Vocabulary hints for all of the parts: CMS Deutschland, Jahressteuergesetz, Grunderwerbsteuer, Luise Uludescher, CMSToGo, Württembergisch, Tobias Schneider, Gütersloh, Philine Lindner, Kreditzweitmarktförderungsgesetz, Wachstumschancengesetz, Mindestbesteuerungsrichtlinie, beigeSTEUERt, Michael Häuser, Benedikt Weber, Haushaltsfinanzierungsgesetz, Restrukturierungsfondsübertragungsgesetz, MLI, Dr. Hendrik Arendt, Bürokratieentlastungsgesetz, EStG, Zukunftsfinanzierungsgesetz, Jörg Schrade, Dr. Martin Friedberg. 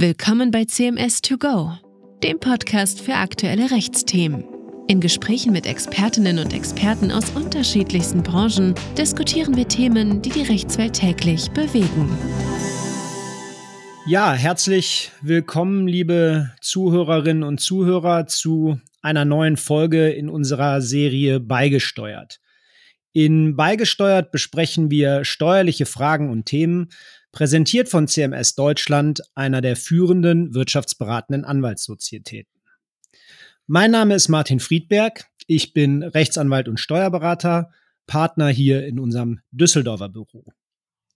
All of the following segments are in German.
Willkommen bei CMSToGo, dem Podcast für aktuelle Rechtsthemen. In Gesprächen mit Expertinnen und Experten aus unterschiedlichsten Branchen diskutieren wir Themen, die die Rechtswelt täglich bewegen. Ja, herzlich willkommen, liebe Zuhörerinnen und Zuhörer, zu einer neuen Folge in unserer Serie beigeSTEUERt. In beigeSTEUERt besprechen wir steuerliche Fragen und Themen, präsentiert von CMS Deutschland, einer der führenden wirtschaftsberatenden Anwaltssozietäten. Mein Name ist Martin Friedberg. Ich bin Rechtsanwalt und Steuerberater, Partner hier in unserem Düsseldorfer Büro.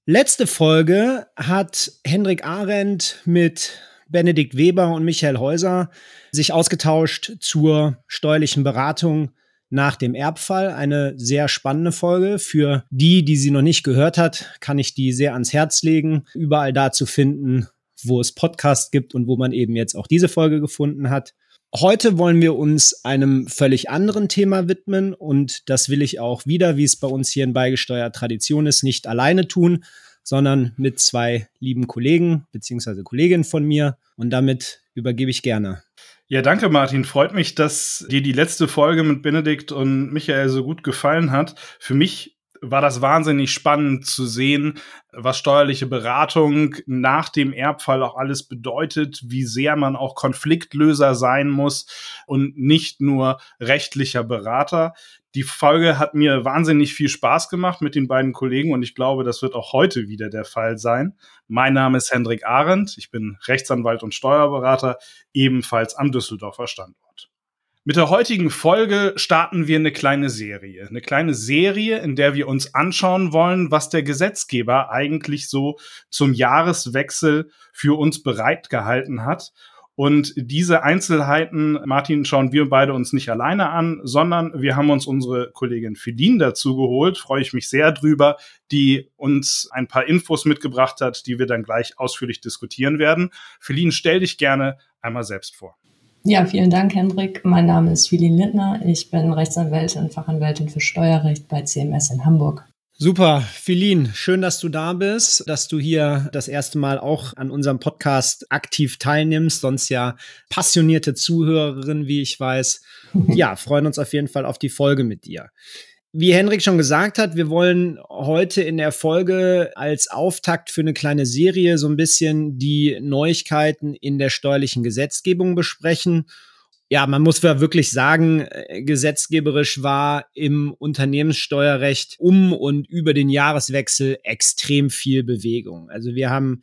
Letzte Folge hat Hendrik Arendt mit Benedikt Weber und Michael Häuser sich ausgetauscht zur steuerlichen Beratung nach dem Erbfall. Eine sehr spannende Folge. Für die sie noch nicht gehört hat, kann ich die sehr ans Herz legen. Überall da zu finden, wo es Podcasts gibt und wo man eben jetzt auch diese Folge gefunden hat. Heute wollen wir uns einem völlig anderen Thema widmen und das will ich auch wieder, wie es bei uns hier in beigeSTEUERt Tradition ist, nicht alleine tun, sondern mit zwei lieben Kollegen bzw. Kolleginnen von mir, und damit übergebe ich gerne. Ja, danke Martin. Freut mich, dass dir die letzte Folge mit Benedikt und Michael so gut gefallen hat. Für mich war das wahnsinnig spannend zu sehen, was steuerliche Beratung nach dem Erbfall auch alles bedeutet, wie sehr man auch Konfliktlöser sein muss und nicht nur rechtlicher Berater. Die Folge hat mir wahnsinnig viel Spaß gemacht mit den beiden Kollegen und ich glaube, das wird auch heute wieder der Fall sein. Mein Name ist Hendrik Arendt, ich bin Rechtsanwalt und Steuerberater, ebenfalls am Düsseldorfer Standort. Mit der heutigen Folge starten wir eine kleine Serie, in der wir uns anschauen wollen, was der Gesetzgeber eigentlich so zum Jahreswechsel für uns bereitgehalten hat. Und diese Einzelheiten, Martin, schauen wir beide uns nicht alleine an, sondern wir haben uns unsere Kollegin Philine dazu geholt, freue ich mich sehr drüber, die uns ein paar Infos mitgebracht hat, die wir dann gleich ausführlich diskutieren werden. Philine, stell dich gerne einmal selbst vor. Ja, vielen Dank, Hendrik. Mein Name ist Philine Lindner. Ich bin Rechtsanwältin, Fachanwältin für Steuerrecht bei CMS in Hamburg. Super, Philine, schön, dass du da bist, dass du hier das erste Mal auch an unserem Podcast aktiv teilnimmst, sonst ja passionierte Zuhörerin, wie ich weiß. Ja, freuen uns auf jeden Fall auf die Folge mit dir. Wie Hendrik schon gesagt hat, wir wollen heute in der Folge als Auftakt für eine kleine Serie so ein bisschen die Neuigkeiten in der steuerlichen Gesetzgebung besprechen. Ja, man muss ja wirklich sagen, gesetzgeberisch war im Unternehmenssteuerrecht um und über den Jahreswechsel extrem viel Bewegung. Also wir haben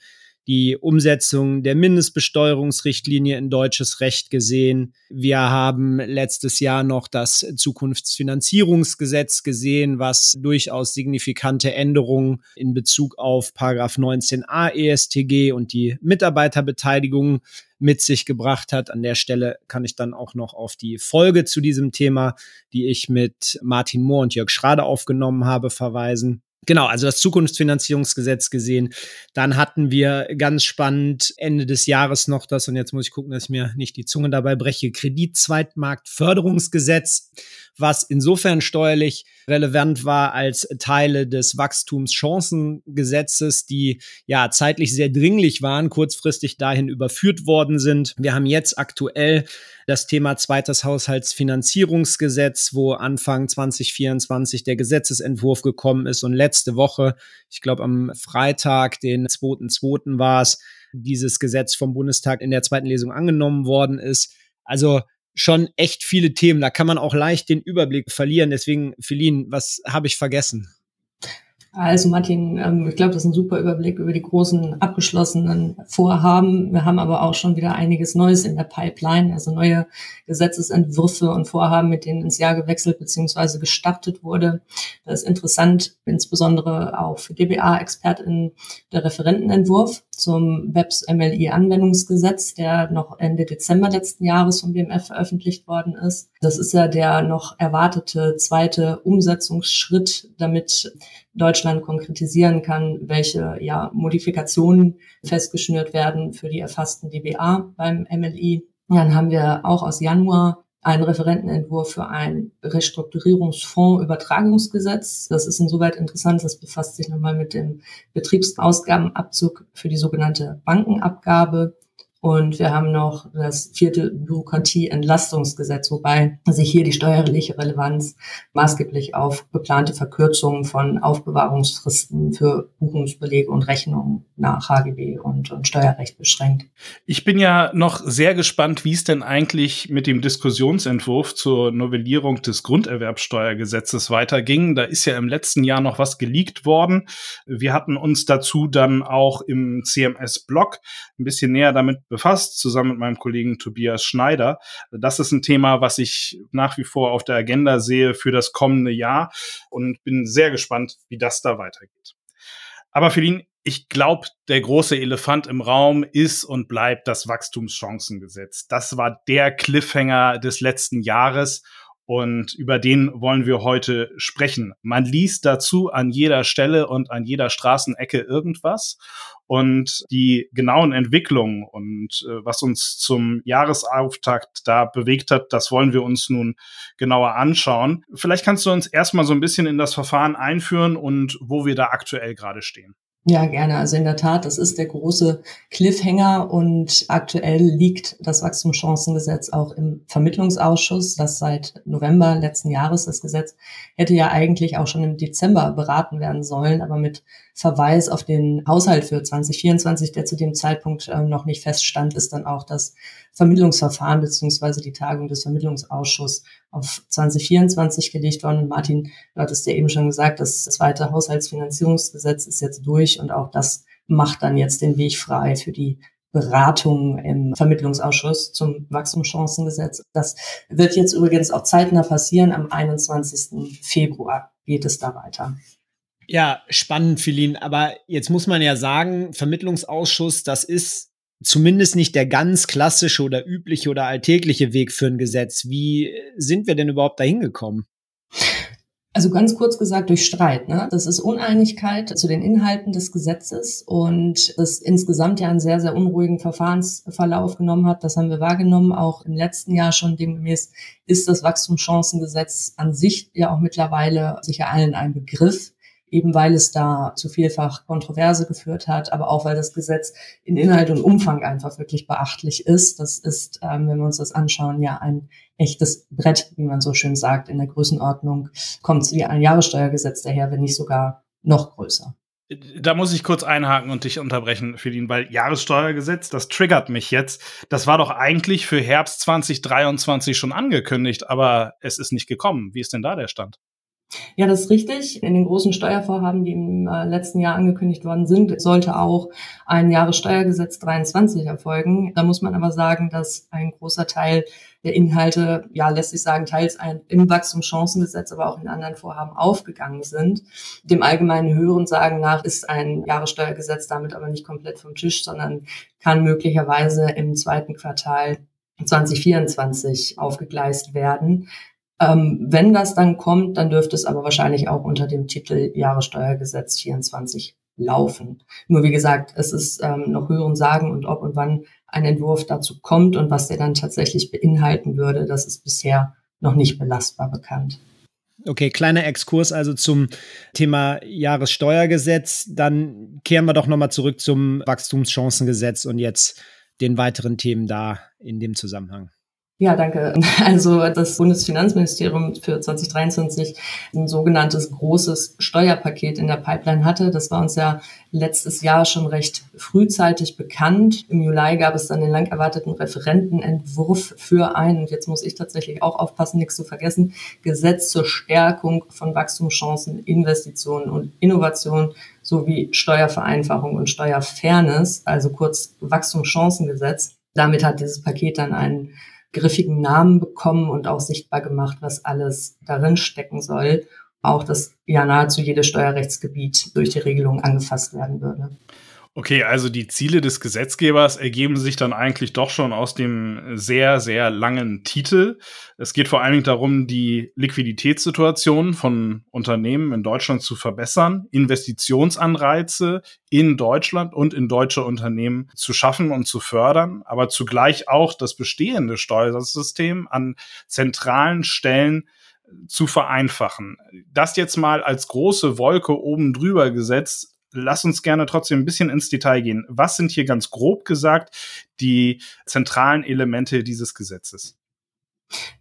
die Umsetzung der Mindestbesteuerungsrichtlinie in deutsches Recht gesehen. Wir haben letztes Jahr noch das Zukunftsfinanzierungsgesetz gesehen, was durchaus signifikante Änderungen in Bezug auf § 19a EStG und die Mitarbeiterbeteiligung mit sich gebracht hat. An der Stelle kann ich dann auch noch auf die Folge zu diesem Thema, die ich mit Martin Mohr und Jörg Schrade aufgenommen habe, verweisen. Genau, also das Zukunftsfinanzierungsgesetz gesehen. Dann hatten wir ganz spannend Ende des Jahres noch das, und jetzt muss ich gucken, dass ich mir nicht die Zunge dabei breche, Kreditzweitmarktförderungsgesetz, was insofern steuerlich relevant war, als Teile des Wachstumschancengesetzes, die ja zeitlich sehr dringlich waren, kurzfristig dahin überführt worden sind. Wir haben jetzt aktuell das Thema zweites Haushaltsfinanzierungsgesetz, wo Anfang 2024 der Gesetzesentwurf gekommen ist und letzte Woche, ich glaube am Freitag, den 2.2. war es, dieses Gesetz vom Bundestag in der zweiten Lesung angenommen worden ist. Also schon echt viele Themen, da kann man auch leicht den Überblick verlieren. Deswegen, Philine, was habe ich vergessen? Also Martin, ich glaube, das ist ein super Überblick über die großen abgeschlossenen Vorhaben. Wir haben aber auch schon wieder einiges Neues in der Pipeline, also neue Gesetzesentwürfe und Vorhaben, mit denen ins Jahr gewechselt bzw. gestartet wurde. Das ist interessant, insbesondere auch für DBA-ExpertInnen, der Referentenentwurf zum BEPS-MLI-Anwendungsgesetz, der noch Ende Dezember letzten Jahres vom BMF veröffentlicht worden ist. Das ist ja der noch erwartete zweite Umsetzungsschritt, damit Deutschland konkretisieren kann, welche Modifikationen festgeschnürt werden für die erfassten DBA beim MLI. Dann haben wir auch aus Januar einen Referentenentwurf für ein Restrukturierungsfondsübertragungsgesetz. Das ist insoweit interessant, das befasst sich nochmal mit dem Betriebsausgabenabzug für die sogenannte Bankenabgabe. Und wir haben noch das 4. Bürokratieentlastungsgesetz, wobei sich hier die steuerliche Relevanz maßgeblich auf geplante Verkürzungen von Aufbewahrungsfristen für Buchungsbelege und Rechnungen nach HGB und Steuerrecht beschränkt. Ich bin ja noch sehr gespannt, wie es denn eigentlich mit dem Diskussionsentwurf zur Novellierung des Grunderwerbsteuergesetzes weiterging. Da ist ja im letzten Jahr noch was geleakt worden. Wir hatten uns dazu dann auch im CMS-Blog ein bisschen näher damit befasst, zusammen mit meinem Kollegen Tobias Schneider. Das ist ein Thema, was ich nach wie vor auf der Agenda sehe für das kommende Jahr und bin sehr gespannt, wie das da weitergeht. Aber Philine, ich glaube, der große Elefant im Raum ist und bleibt das Wachstumschancengesetz. Das war der Cliffhanger des letzten Jahres und über den wollen wir heute sprechen. Man liest dazu an jeder Stelle und an jeder Straßenecke irgendwas. Und die genauen Entwicklungen und was uns zum Jahresauftakt da bewegt hat, das wollen wir uns nun genauer anschauen. Vielleicht kannst du uns erstmal so ein bisschen in das Verfahren einführen und wo wir da aktuell gerade stehen. Ja, gerne. Also in der Tat, das ist der große Cliffhanger und aktuell liegt das Wachstumschancengesetz auch im Vermittlungsausschuss, das seit November letzten Jahres, das Gesetz hätte ja eigentlich auch schon im Dezember beraten werden sollen, aber mit Verweis auf den Haushalt für 2024, der zu dem Zeitpunkt noch nicht feststand, ist dann auch das Vermittlungsverfahren bzw. die Tagung des Vermittlungsausschusses auf 2024 gelegt worden. Und Martin, du hattest ja eben schon gesagt, das 2. Haushaltsfinanzierungsgesetz ist jetzt durch und auch das macht dann jetzt den Weg frei für die Beratung im Vermittlungsausschuss zum Wachstumschancengesetz. Das wird jetzt übrigens auch zeitnah passieren. Am 21. Februar geht es da weiter. Ja, spannend, Philine. Aber jetzt muss man ja sagen, Vermittlungsausschuss, das ist zumindest nicht der ganz klassische oder übliche oder alltägliche Weg für ein Gesetz. Wie sind wir denn überhaupt dahin gekommen? Also ganz kurz gesagt durch Streit, ne? Das ist Uneinigkeit zu den Inhalten des Gesetzes und das insgesamt ja einen sehr, sehr unruhigen Verfahrensverlauf genommen hat. Das haben wir wahrgenommen, auch im letzten Jahr schon. Demgemäß ist das Wachstumschancengesetz an sich ja auch mittlerweile sicher allen ein Begriff, eben weil es da zu vielfach Kontroverse geführt hat, aber auch weil das Gesetz in Inhalt und Umfang einfach wirklich beachtlich ist. Das ist, wenn wir uns das anschauen, ja ein echtes Brett, wie man so schön sagt. In der Größenordnung kommt es wie ein Jahressteuergesetz daher, wenn nicht sogar noch größer. Da muss ich kurz einhaken und dich unterbrechen, Philine, weil Jahressteuergesetz, das triggert mich jetzt. Das war doch eigentlich für Herbst 2023 schon angekündigt, aber es ist nicht gekommen. Wie ist denn da der Stand? Ja, das ist richtig. In den großen Steuervorhaben, die im letzten Jahr angekündigt worden sind, sollte auch ein Jahressteuergesetz 23 erfolgen. Da muss man aber sagen, dass ein großer Teil der Inhalte, ja, lässt sich sagen, teils im Wachstumschancengesetz, aber auch in anderen Vorhaben aufgegangen sind. Dem allgemeinen Hörensagen nach ist ein Jahressteuergesetz damit aber nicht komplett vom Tisch, sondern kann möglicherweise im 2. Quartal 2024 aufgegleist werden. Wenn das dann kommt, dann dürfte es aber wahrscheinlich auch unter dem Titel Jahressteuergesetz 24 laufen. Nur wie gesagt, es ist noch Hörensagen und ob und wann ein Entwurf dazu kommt und was der dann tatsächlich beinhalten würde, das ist bisher noch nicht belastbar bekannt. Okay, kleiner Exkurs also zum Thema Jahressteuergesetz. Dann kehren wir doch nochmal zurück zum Wachstumschancengesetz und jetzt den weiteren Themen da in dem Zusammenhang. Ja, danke. Also das Bundesfinanzministerium für 2023 ein sogenanntes großes Steuerpaket in der Pipeline hatte. Das war uns ja letztes Jahr schon recht frühzeitig bekannt. Im Juli gab es dann den lang erwarteten Referentenentwurf für ein, und jetzt muss ich tatsächlich auch aufpassen, nichts zu vergessen, Gesetz zur Stärkung von Wachstumschancen, Investitionen und Innovationen sowie Steuervereinfachung und Steuerfairness, also kurz Wachstumschancengesetz. Damit hat dieses Paket dann einen griffigen Namen bekommen und auch sichtbar gemacht, was alles darin stecken soll, auch dass ja nahezu jedes Steuerrechtsgebiet durch die Regelung angefasst werden würde. Okay, also die Ziele des Gesetzgebers ergeben sich dann eigentlich doch schon aus dem sehr, sehr langen Titel. Es geht vor allen Dingen darum, die Liquiditätssituation von Unternehmen in Deutschland zu verbessern, Investitionsanreize in Deutschland und in deutsche Unternehmen zu schaffen und zu fördern, aber zugleich auch das bestehende Steuersystem an zentralen Stellen zu vereinfachen. Das jetzt mal als große Wolke oben drüber gesetzt, lass uns gerne trotzdem ein bisschen ins Detail gehen. Was sind hier ganz grob gesagt die zentralen Elemente dieses Gesetzes?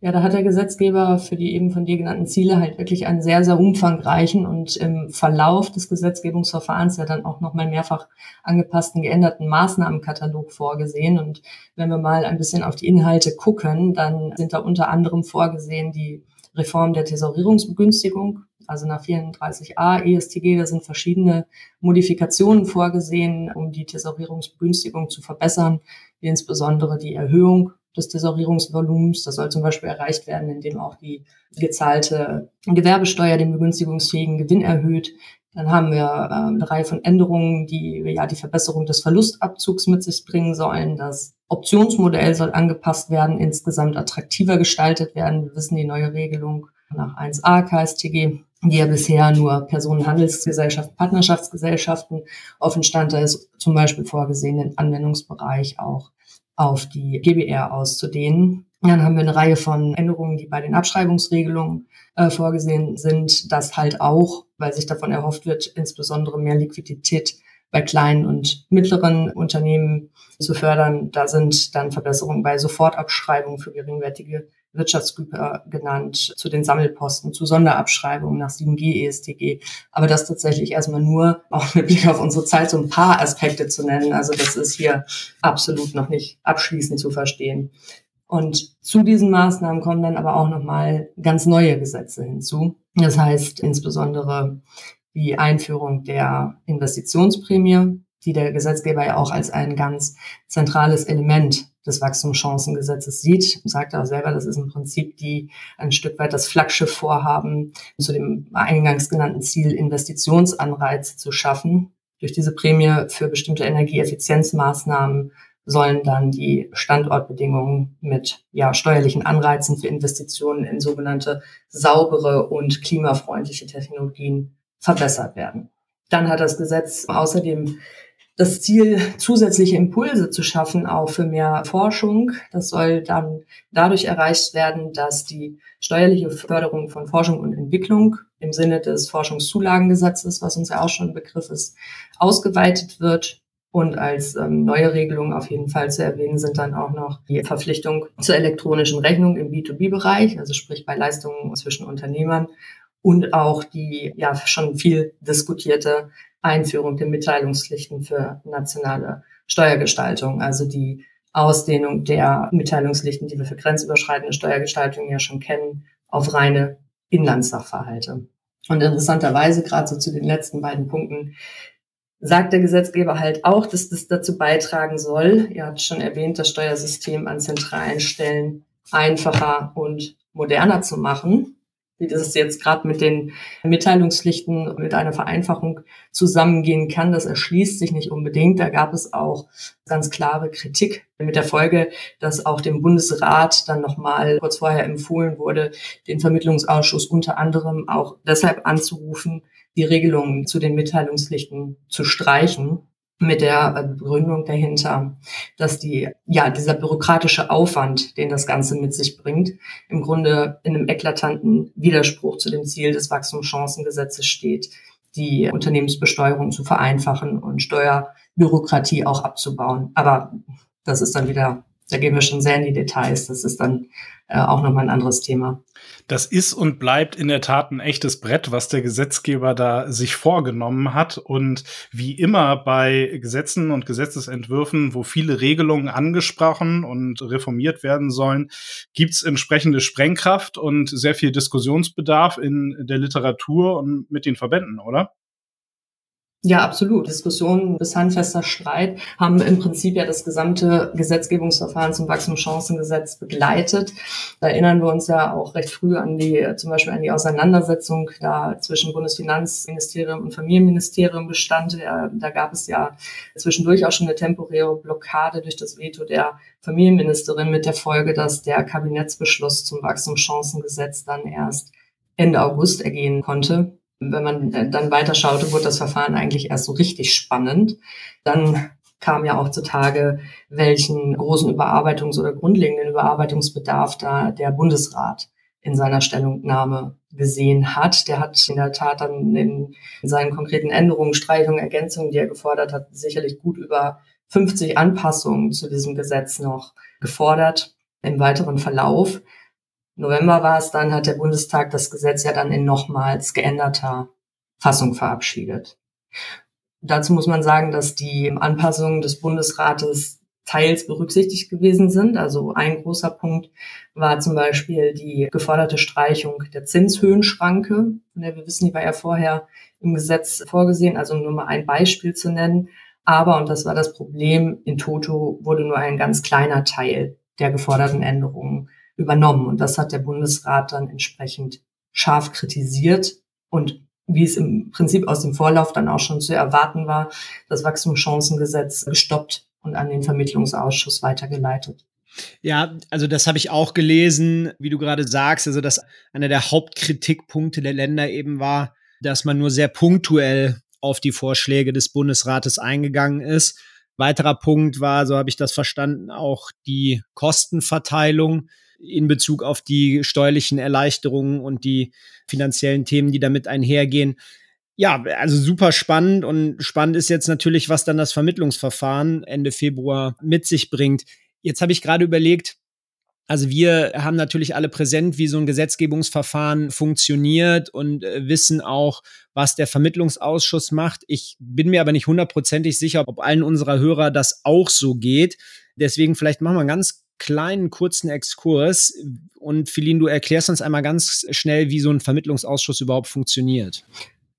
Ja, da hat der Gesetzgeber für die eben von dir genannten Ziele halt wirklich einen sehr, sehr umfangreichen und im Verlauf des Gesetzgebungsverfahrens ja dann auch nochmal mehrfach angepassten, geänderten Maßnahmenkatalog vorgesehen. Und wenn wir mal ein bisschen auf die Inhalte gucken, dann sind da unter anderem vorgesehen die Reform der Thesaurierungsbegünstigung, also nach 34a EStG, da sind verschiedene Modifikationen vorgesehen, um die Thesaurierungsbegünstigung zu verbessern, wie insbesondere die Erhöhung des Thesaurierungsvolumens. Das soll zum Beispiel erreicht werden, indem auch die gezahlte Gewerbesteuer den begünstigungsfähigen Gewinn erhöht. Dann haben wir eine Reihe von Änderungen, die ja die Verbesserung des Verlustabzugs mit sich bringen sollen. Das Optionsmodell soll angepasst werden, insgesamt attraktiver gestaltet werden. Wir wissen, die neue Regelung nach 1a KStG, die ja bisher nur Personenhandelsgesellschaften, Partnerschaftsgesellschaften offen stand, da ist zum Beispiel vorgesehen, den Anwendungsbereich auch auf die GbR auszudehnen. Dann haben wir eine Reihe von Änderungen, die bei den Abschreibungsregelungen vorgesehen sind, dass halt auch, weil sich davon erhofft wird, insbesondere mehr Liquidität bei kleinen und mittleren Unternehmen zu fördern. Da sind dann Verbesserungen bei Sofortabschreibungen für geringwertige Wirtschaftsgüter genannt, zu den Sammelposten, zu Sonderabschreibungen nach 7G EStG. Aber das tatsächlich erstmal nur, auch mit Blick auf unsere Zeit, so ein paar Aspekte zu nennen. Also das ist hier absolut noch nicht abschließend zu verstehen. Und zu diesen Maßnahmen kommen dann aber auch nochmal ganz neue Gesetze hinzu. Das heißt insbesondere die Einführung der Investitionsprämie, die der Gesetzgeber ja auch als ein ganz zentrales Element des Wachstumschancengesetzes sieht. Sagt er auch selber, das ist im Prinzip die ein Stück weit das Flaggschiff-Vorhaben zu dem eingangs genannten Ziel, Investitionsanreize zu schaffen. Durch diese Prämie für bestimmte Energieeffizienzmaßnahmen sollen dann die Standortbedingungen mit steuerlichen Anreizen für Investitionen in sogenannte saubere und klimafreundliche Technologien verbessert werden. Dann hat das Gesetz außerdem das Ziel, zusätzliche Impulse zu schaffen, auch für mehr Forschung. Das soll dann dadurch erreicht werden, dass die steuerliche Förderung von Forschung und Entwicklung im Sinne des Forschungszulagengesetzes, was uns ja auch schon ein Begriff ist, ausgeweitet wird. Und als neue Regelung auf jeden Fall zu erwähnen sind dann auch noch die Verpflichtung zur elektronischen Rechnung im B2B-Bereich, also sprich bei Leistungen zwischen Unternehmern, und auch die schon viel diskutierte Einführung der Mitteilungspflichten für nationale Steuergestaltung, also die Ausdehnung der Mitteilungspflichten, die wir für grenzüberschreitende Steuergestaltung ja schon kennen, auf reine Inlandssachverhalte. Und interessanterweise, gerade so zu den letzten beiden Punkten, sagt der Gesetzgeber halt auch, dass das dazu beitragen soll, ihr habt schon erwähnt, das Steuersystem an zentralen Stellen einfacher und moderner zu machen, wie das jetzt gerade mit den Mitteilungspflichten mit einer Vereinfachung zusammengehen kann. Das erschließt sich nicht unbedingt. Da gab es auch ganz klare Kritik mit der Folge, dass auch dem Bundesrat dann nochmal kurz vorher empfohlen wurde, den Vermittlungsausschuss unter anderem auch deshalb anzurufen, die Regelungen zu den Mitteilungspflichten zu streichen, mit der Begründung dahinter, dass dieser bürokratische Aufwand, den das Ganze mit sich bringt, im Grunde in einem eklatanten Widerspruch zu dem Ziel des Wachstumschancengesetzes steht, die Unternehmensbesteuerung zu vereinfachen und Steuerbürokratie auch abzubauen. Aber das ist dann wieder, da gehen wir schon sehr in die Details, das ist dann auch nochmal ein anderes Thema. Das ist und bleibt in der Tat ein echtes Brett, was der Gesetzgeber da sich vorgenommen hat. Und wie immer bei Gesetzen und Gesetzesentwürfen, wo viele Regelungen angesprochen und reformiert werden sollen, gibt's entsprechende Sprengkraft und sehr viel Diskussionsbedarf in der Literatur und mit den Verbänden, oder? Ja, absolut. Diskussionen bis handfester Streit haben im Prinzip ja das gesamte Gesetzgebungsverfahren zum Wachstumschancengesetz begleitet. Da erinnern wir uns ja auch recht früh an zum Beispiel an die Auseinandersetzung da zwischen Bundesfinanzministerium und Familienministerium bestand. Da gab es ja zwischendurch auch schon eine temporäre Blockade durch das Veto der Familienministerin mit der Folge, dass der Kabinettsbeschluss zum Wachstumschancengesetz dann erst Ende August ergehen konnte. Wenn man dann weiterschaute, wurde das Verfahren eigentlich erst so richtig spannend. Dann kam ja auch zutage, welchen großen Überarbeitungs- oder grundlegenden Überarbeitungsbedarf da der Bundesrat in seiner Stellungnahme gesehen hat. Der hat in der Tat dann in seinen konkreten Änderungen, Streichungen, Ergänzungen, die er gefordert hat, sicherlich gut über 50 Anpassungen zu diesem Gesetz noch gefordert im weiteren Verlauf. November war es dann, hat der Bundestag das Gesetz ja dann in nochmals geänderter Fassung verabschiedet. Dazu muss man sagen, dass die Anpassungen des Bundesrates teils berücksichtigt gewesen sind. Also ein großer Punkt war zum Beispiel die geforderte Streichung der Zinshöhenschranke. Und wir wissen, die war ja vorher im Gesetz vorgesehen, also nur mal ein Beispiel zu nennen. Aber, und das war das Problem, in Toto wurde nur ein ganz kleiner Teil der geforderten Änderungen übernommen. Und das hat der Bundesrat dann entsprechend scharf kritisiert. Und wie es im Prinzip aus dem Vorlauf dann auch schon zu erwarten war, das Wachstumschancengesetz gestoppt und an den Vermittlungsausschuss weitergeleitet. Ja, also das habe ich auch gelesen, wie du gerade sagst, also dass einer der Hauptkritikpunkte der Länder eben war, dass man nur sehr punktuell auf die Vorschläge des Bundesrates eingegangen ist. Weiterer Punkt war, so habe ich das verstanden, auch die Kostenverteilung in Bezug auf die steuerlichen Erleichterungen und die finanziellen Themen, die damit einhergehen. Ja, also super spannend, und spannend ist jetzt natürlich, was dann das Vermittlungsverfahren Ende Februar mit sich bringt. Jetzt habe ich gerade überlegt, also wir haben natürlich alle präsent, wie so ein Gesetzgebungsverfahren funktioniert, und wissen auch, was der Vermittlungsausschuss macht. Ich bin mir aber nicht 100% sicher, ob allen unserer Hörer das auch so geht. Deswegen vielleicht machen wir einen ganz kleinen, kurzen Exkurs. Und Philine, du erklärst uns einmal ganz schnell, wie so ein Vermittlungsausschuss überhaupt funktioniert.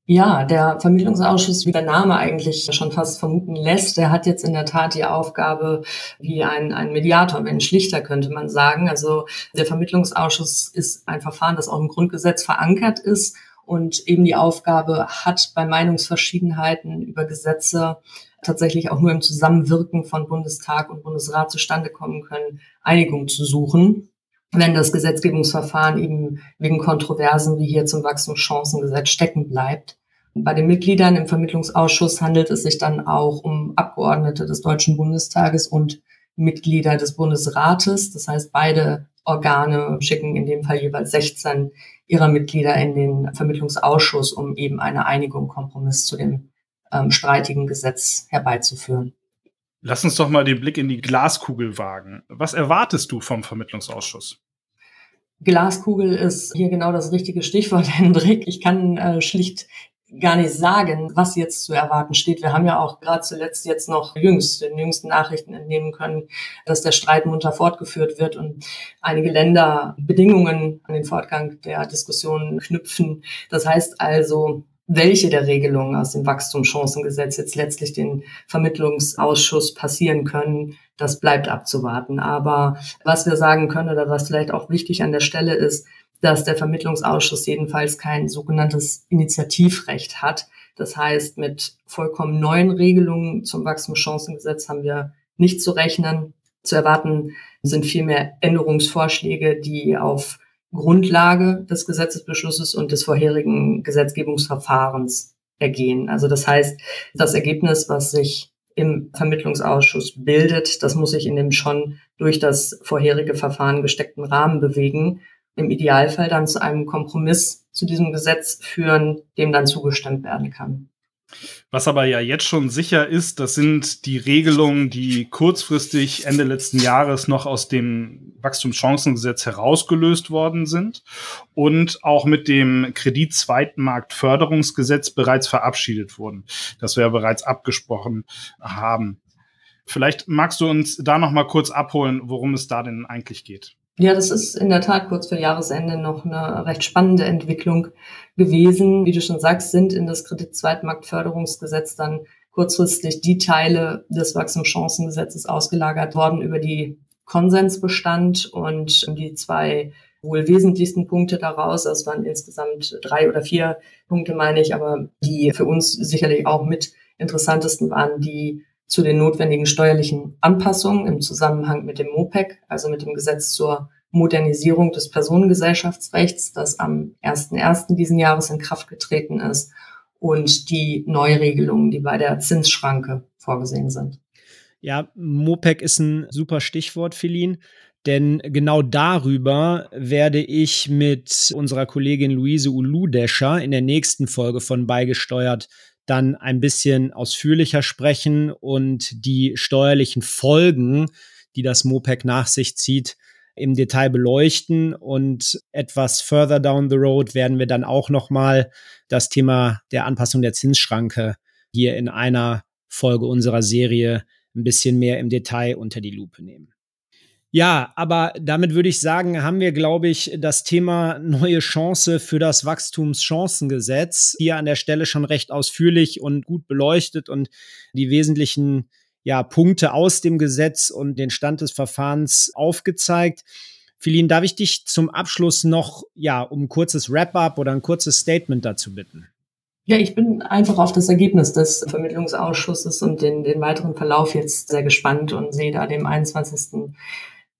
Ja, der Vermittlungsausschuss, wie der Name eigentlich schon fast vermuten lässt, der hat jetzt in der Tat die Aufgabe wie ein Mediator, ein Schlichter, könnte man sagen. Also der Vermittlungsausschuss ist ein Verfahren, das auch im Grundgesetz verankert ist und eben die Aufgabe hat, bei Meinungsverschiedenheiten über Gesetze tatsächlich auch nur im Zusammenwirken von Bundestag und Bundesrat zustande kommen können, Einigung zu suchen, wenn das Gesetzgebungsverfahren eben wegen Kontroversen wie hier zum Wachstumschancengesetz stecken bleibt. Bei den Mitgliedern im Vermittlungsausschuss handelt es sich dann auch um Abgeordnete des Deutschen Bundestages und Mitglieder des Bundesrates. Das heißt, beide Organe schicken in dem Fall jeweils 16 ihrer Mitglieder in den Vermittlungsausschuss, um eben eine Einigung, Kompromiss zu dem streitigen Gesetz herbeizuführen. Lass uns doch mal den Blick in die Glaskugel wagen. Was erwartest du vom Vermittlungsausschuss? Glaskugel ist hier genau das richtige Stichwort, Hendrik. Ich kann schlicht gar nicht sagen, was jetzt zu erwarten steht. Wir haben ja auch gerade zuletzt jetzt noch den jüngsten Nachrichten entnehmen können, dass der Streit munter fortgeführt wird und einige Länder Bedingungen an den Fortgang der Diskussionen knüpfen. Das heißt also, welche der Regelungen aus dem Wachstumschancengesetz jetzt letztlich den Vermittlungsausschuss passieren können, das bleibt abzuwarten. Aber was wir sagen können oder was vielleicht auch wichtig an der Stelle ist, dass der Vermittlungsausschuss jedenfalls kein sogenanntes Initiativrecht hat. Das heißt, mit vollkommen neuen Regelungen zum Wachstumschancengesetz haben wir nicht zu rechnen. Zu erwarten sind vielmehr Änderungsvorschläge, die auf Grundlage des Gesetzesbeschlusses und des vorherigen Gesetzgebungsverfahrens ergehen. Also das heißt, das Ergebnis, was sich im Vermittlungsausschuss bildet, das muss sich in dem schon durch das vorherige Verfahren gesteckten Rahmen bewegen, im Idealfall dann zu einem Kompromiss zu diesem Gesetz führen, dem dann zugestimmt werden kann. Was aber ja jetzt schon sicher ist, das sind die Regelungen, die kurzfristig Ende letzten Jahres noch aus dem Wachstumschancengesetz herausgelöst worden sind und auch mit dem Kreditzweitmarktförderungsgesetz bereits verabschiedet wurden, das wir ja bereits abgesprochen haben. Vielleicht magst du uns da noch mal kurz abholen, worum es da denn eigentlich geht. Ja, das ist in der Tat kurz vor Jahresende noch eine recht spannende Entwicklung gewesen. Wie du schon sagst, sind in das Kreditzweitmarktförderungsgesetz dann kurzfristig die Teile des Wachstumschancengesetzes ausgelagert worden, über die Konsens bestand, und die zwei wohl wesentlichsten Punkte daraus, das waren insgesamt 3 oder 4 Punkte, meine ich, aber die für uns sicherlich auch mit interessantesten waren, die zu den notwendigen steuerlichen Anpassungen im Zusammenhang mit dem MoPeG, also mit dem Gesetz zur Modernisierung des Personengesellschaftsrechts, das am 1.1. diesen Jahres in Kraft getreten ist, und die Neuregelungen, die bei der Zinsschranke vorgesehen sind. Ja, MoPeG ist ein super Stichwort, Philine. Denn genau darüber werde ich mit unserer Kollegin Luise Uludescher in der nächsten Folge von beigeSTEUERt dann ein bisschen ausführlicher sprechen und die steuerlichen Folgen, die das MoPeG nach sich zieht, im Detail beleuchten. Und etwas further down the road werden wir dann auch nochmal das Thema der Anpassung der Zinsschranke hier in einer Folge unserer Serie ein bisschen mehr im Detail unter die Lupe nehmen. Ja, aber damit würde ich sagen, haben wir, glaube ich, das Thema neue Chance für das Wachstumschancengesetz hier an der Stelle schon recht ausführlich und gut beleuchtet und die wesentlichen Punkte aus dem Gesetz und den Stand des Verfahrens aufgezeigt. Philine, darf ich dich zum Abschluss noch um ein kurzes Wrap-up oder ein kurzes Statement dazu bitten? Ja, ich bin einfach auf das Ergebnis des Vermittlungsausschusses und den weiteren Verlauf jetzt sehr gespannt und sehe da dem 21.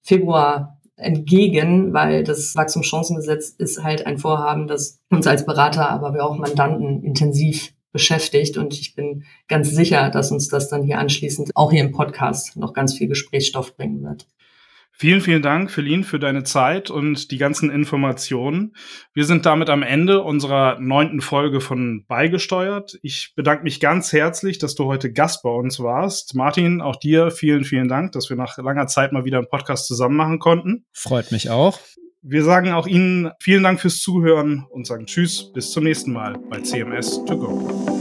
Februar entgegen, weil das Wachstumschancengesetz ist halt ein Vorhaben, das uns als Berater, aber wir auch Mandanten intensiv beschäftigt. Und ich bin ganz sicher, dass uns das dann hier anschließend auch hier im Podcast noch ganz viel Gesprächsstoff bringen wird. Vielen, vielen Dank, Philine, für deine Zeit und die ganzen Informationen. Wir sind damit am Ende unserer 9. Folge von beigeSTEUERt. Ich bedanke mich ganz herzlich, dass du heute Gast bei uns warst. Martin, auch dir vielen, vielen Dank, dass wir nach langer Zeit mal wieder einen Podcast zusammen machen konnten. Freut mich auch. Wir sagen auch Ihnen vielen Dank fürs Zuhören und sagen Tschüss, bis zum nächsten Mal bei CMS to go.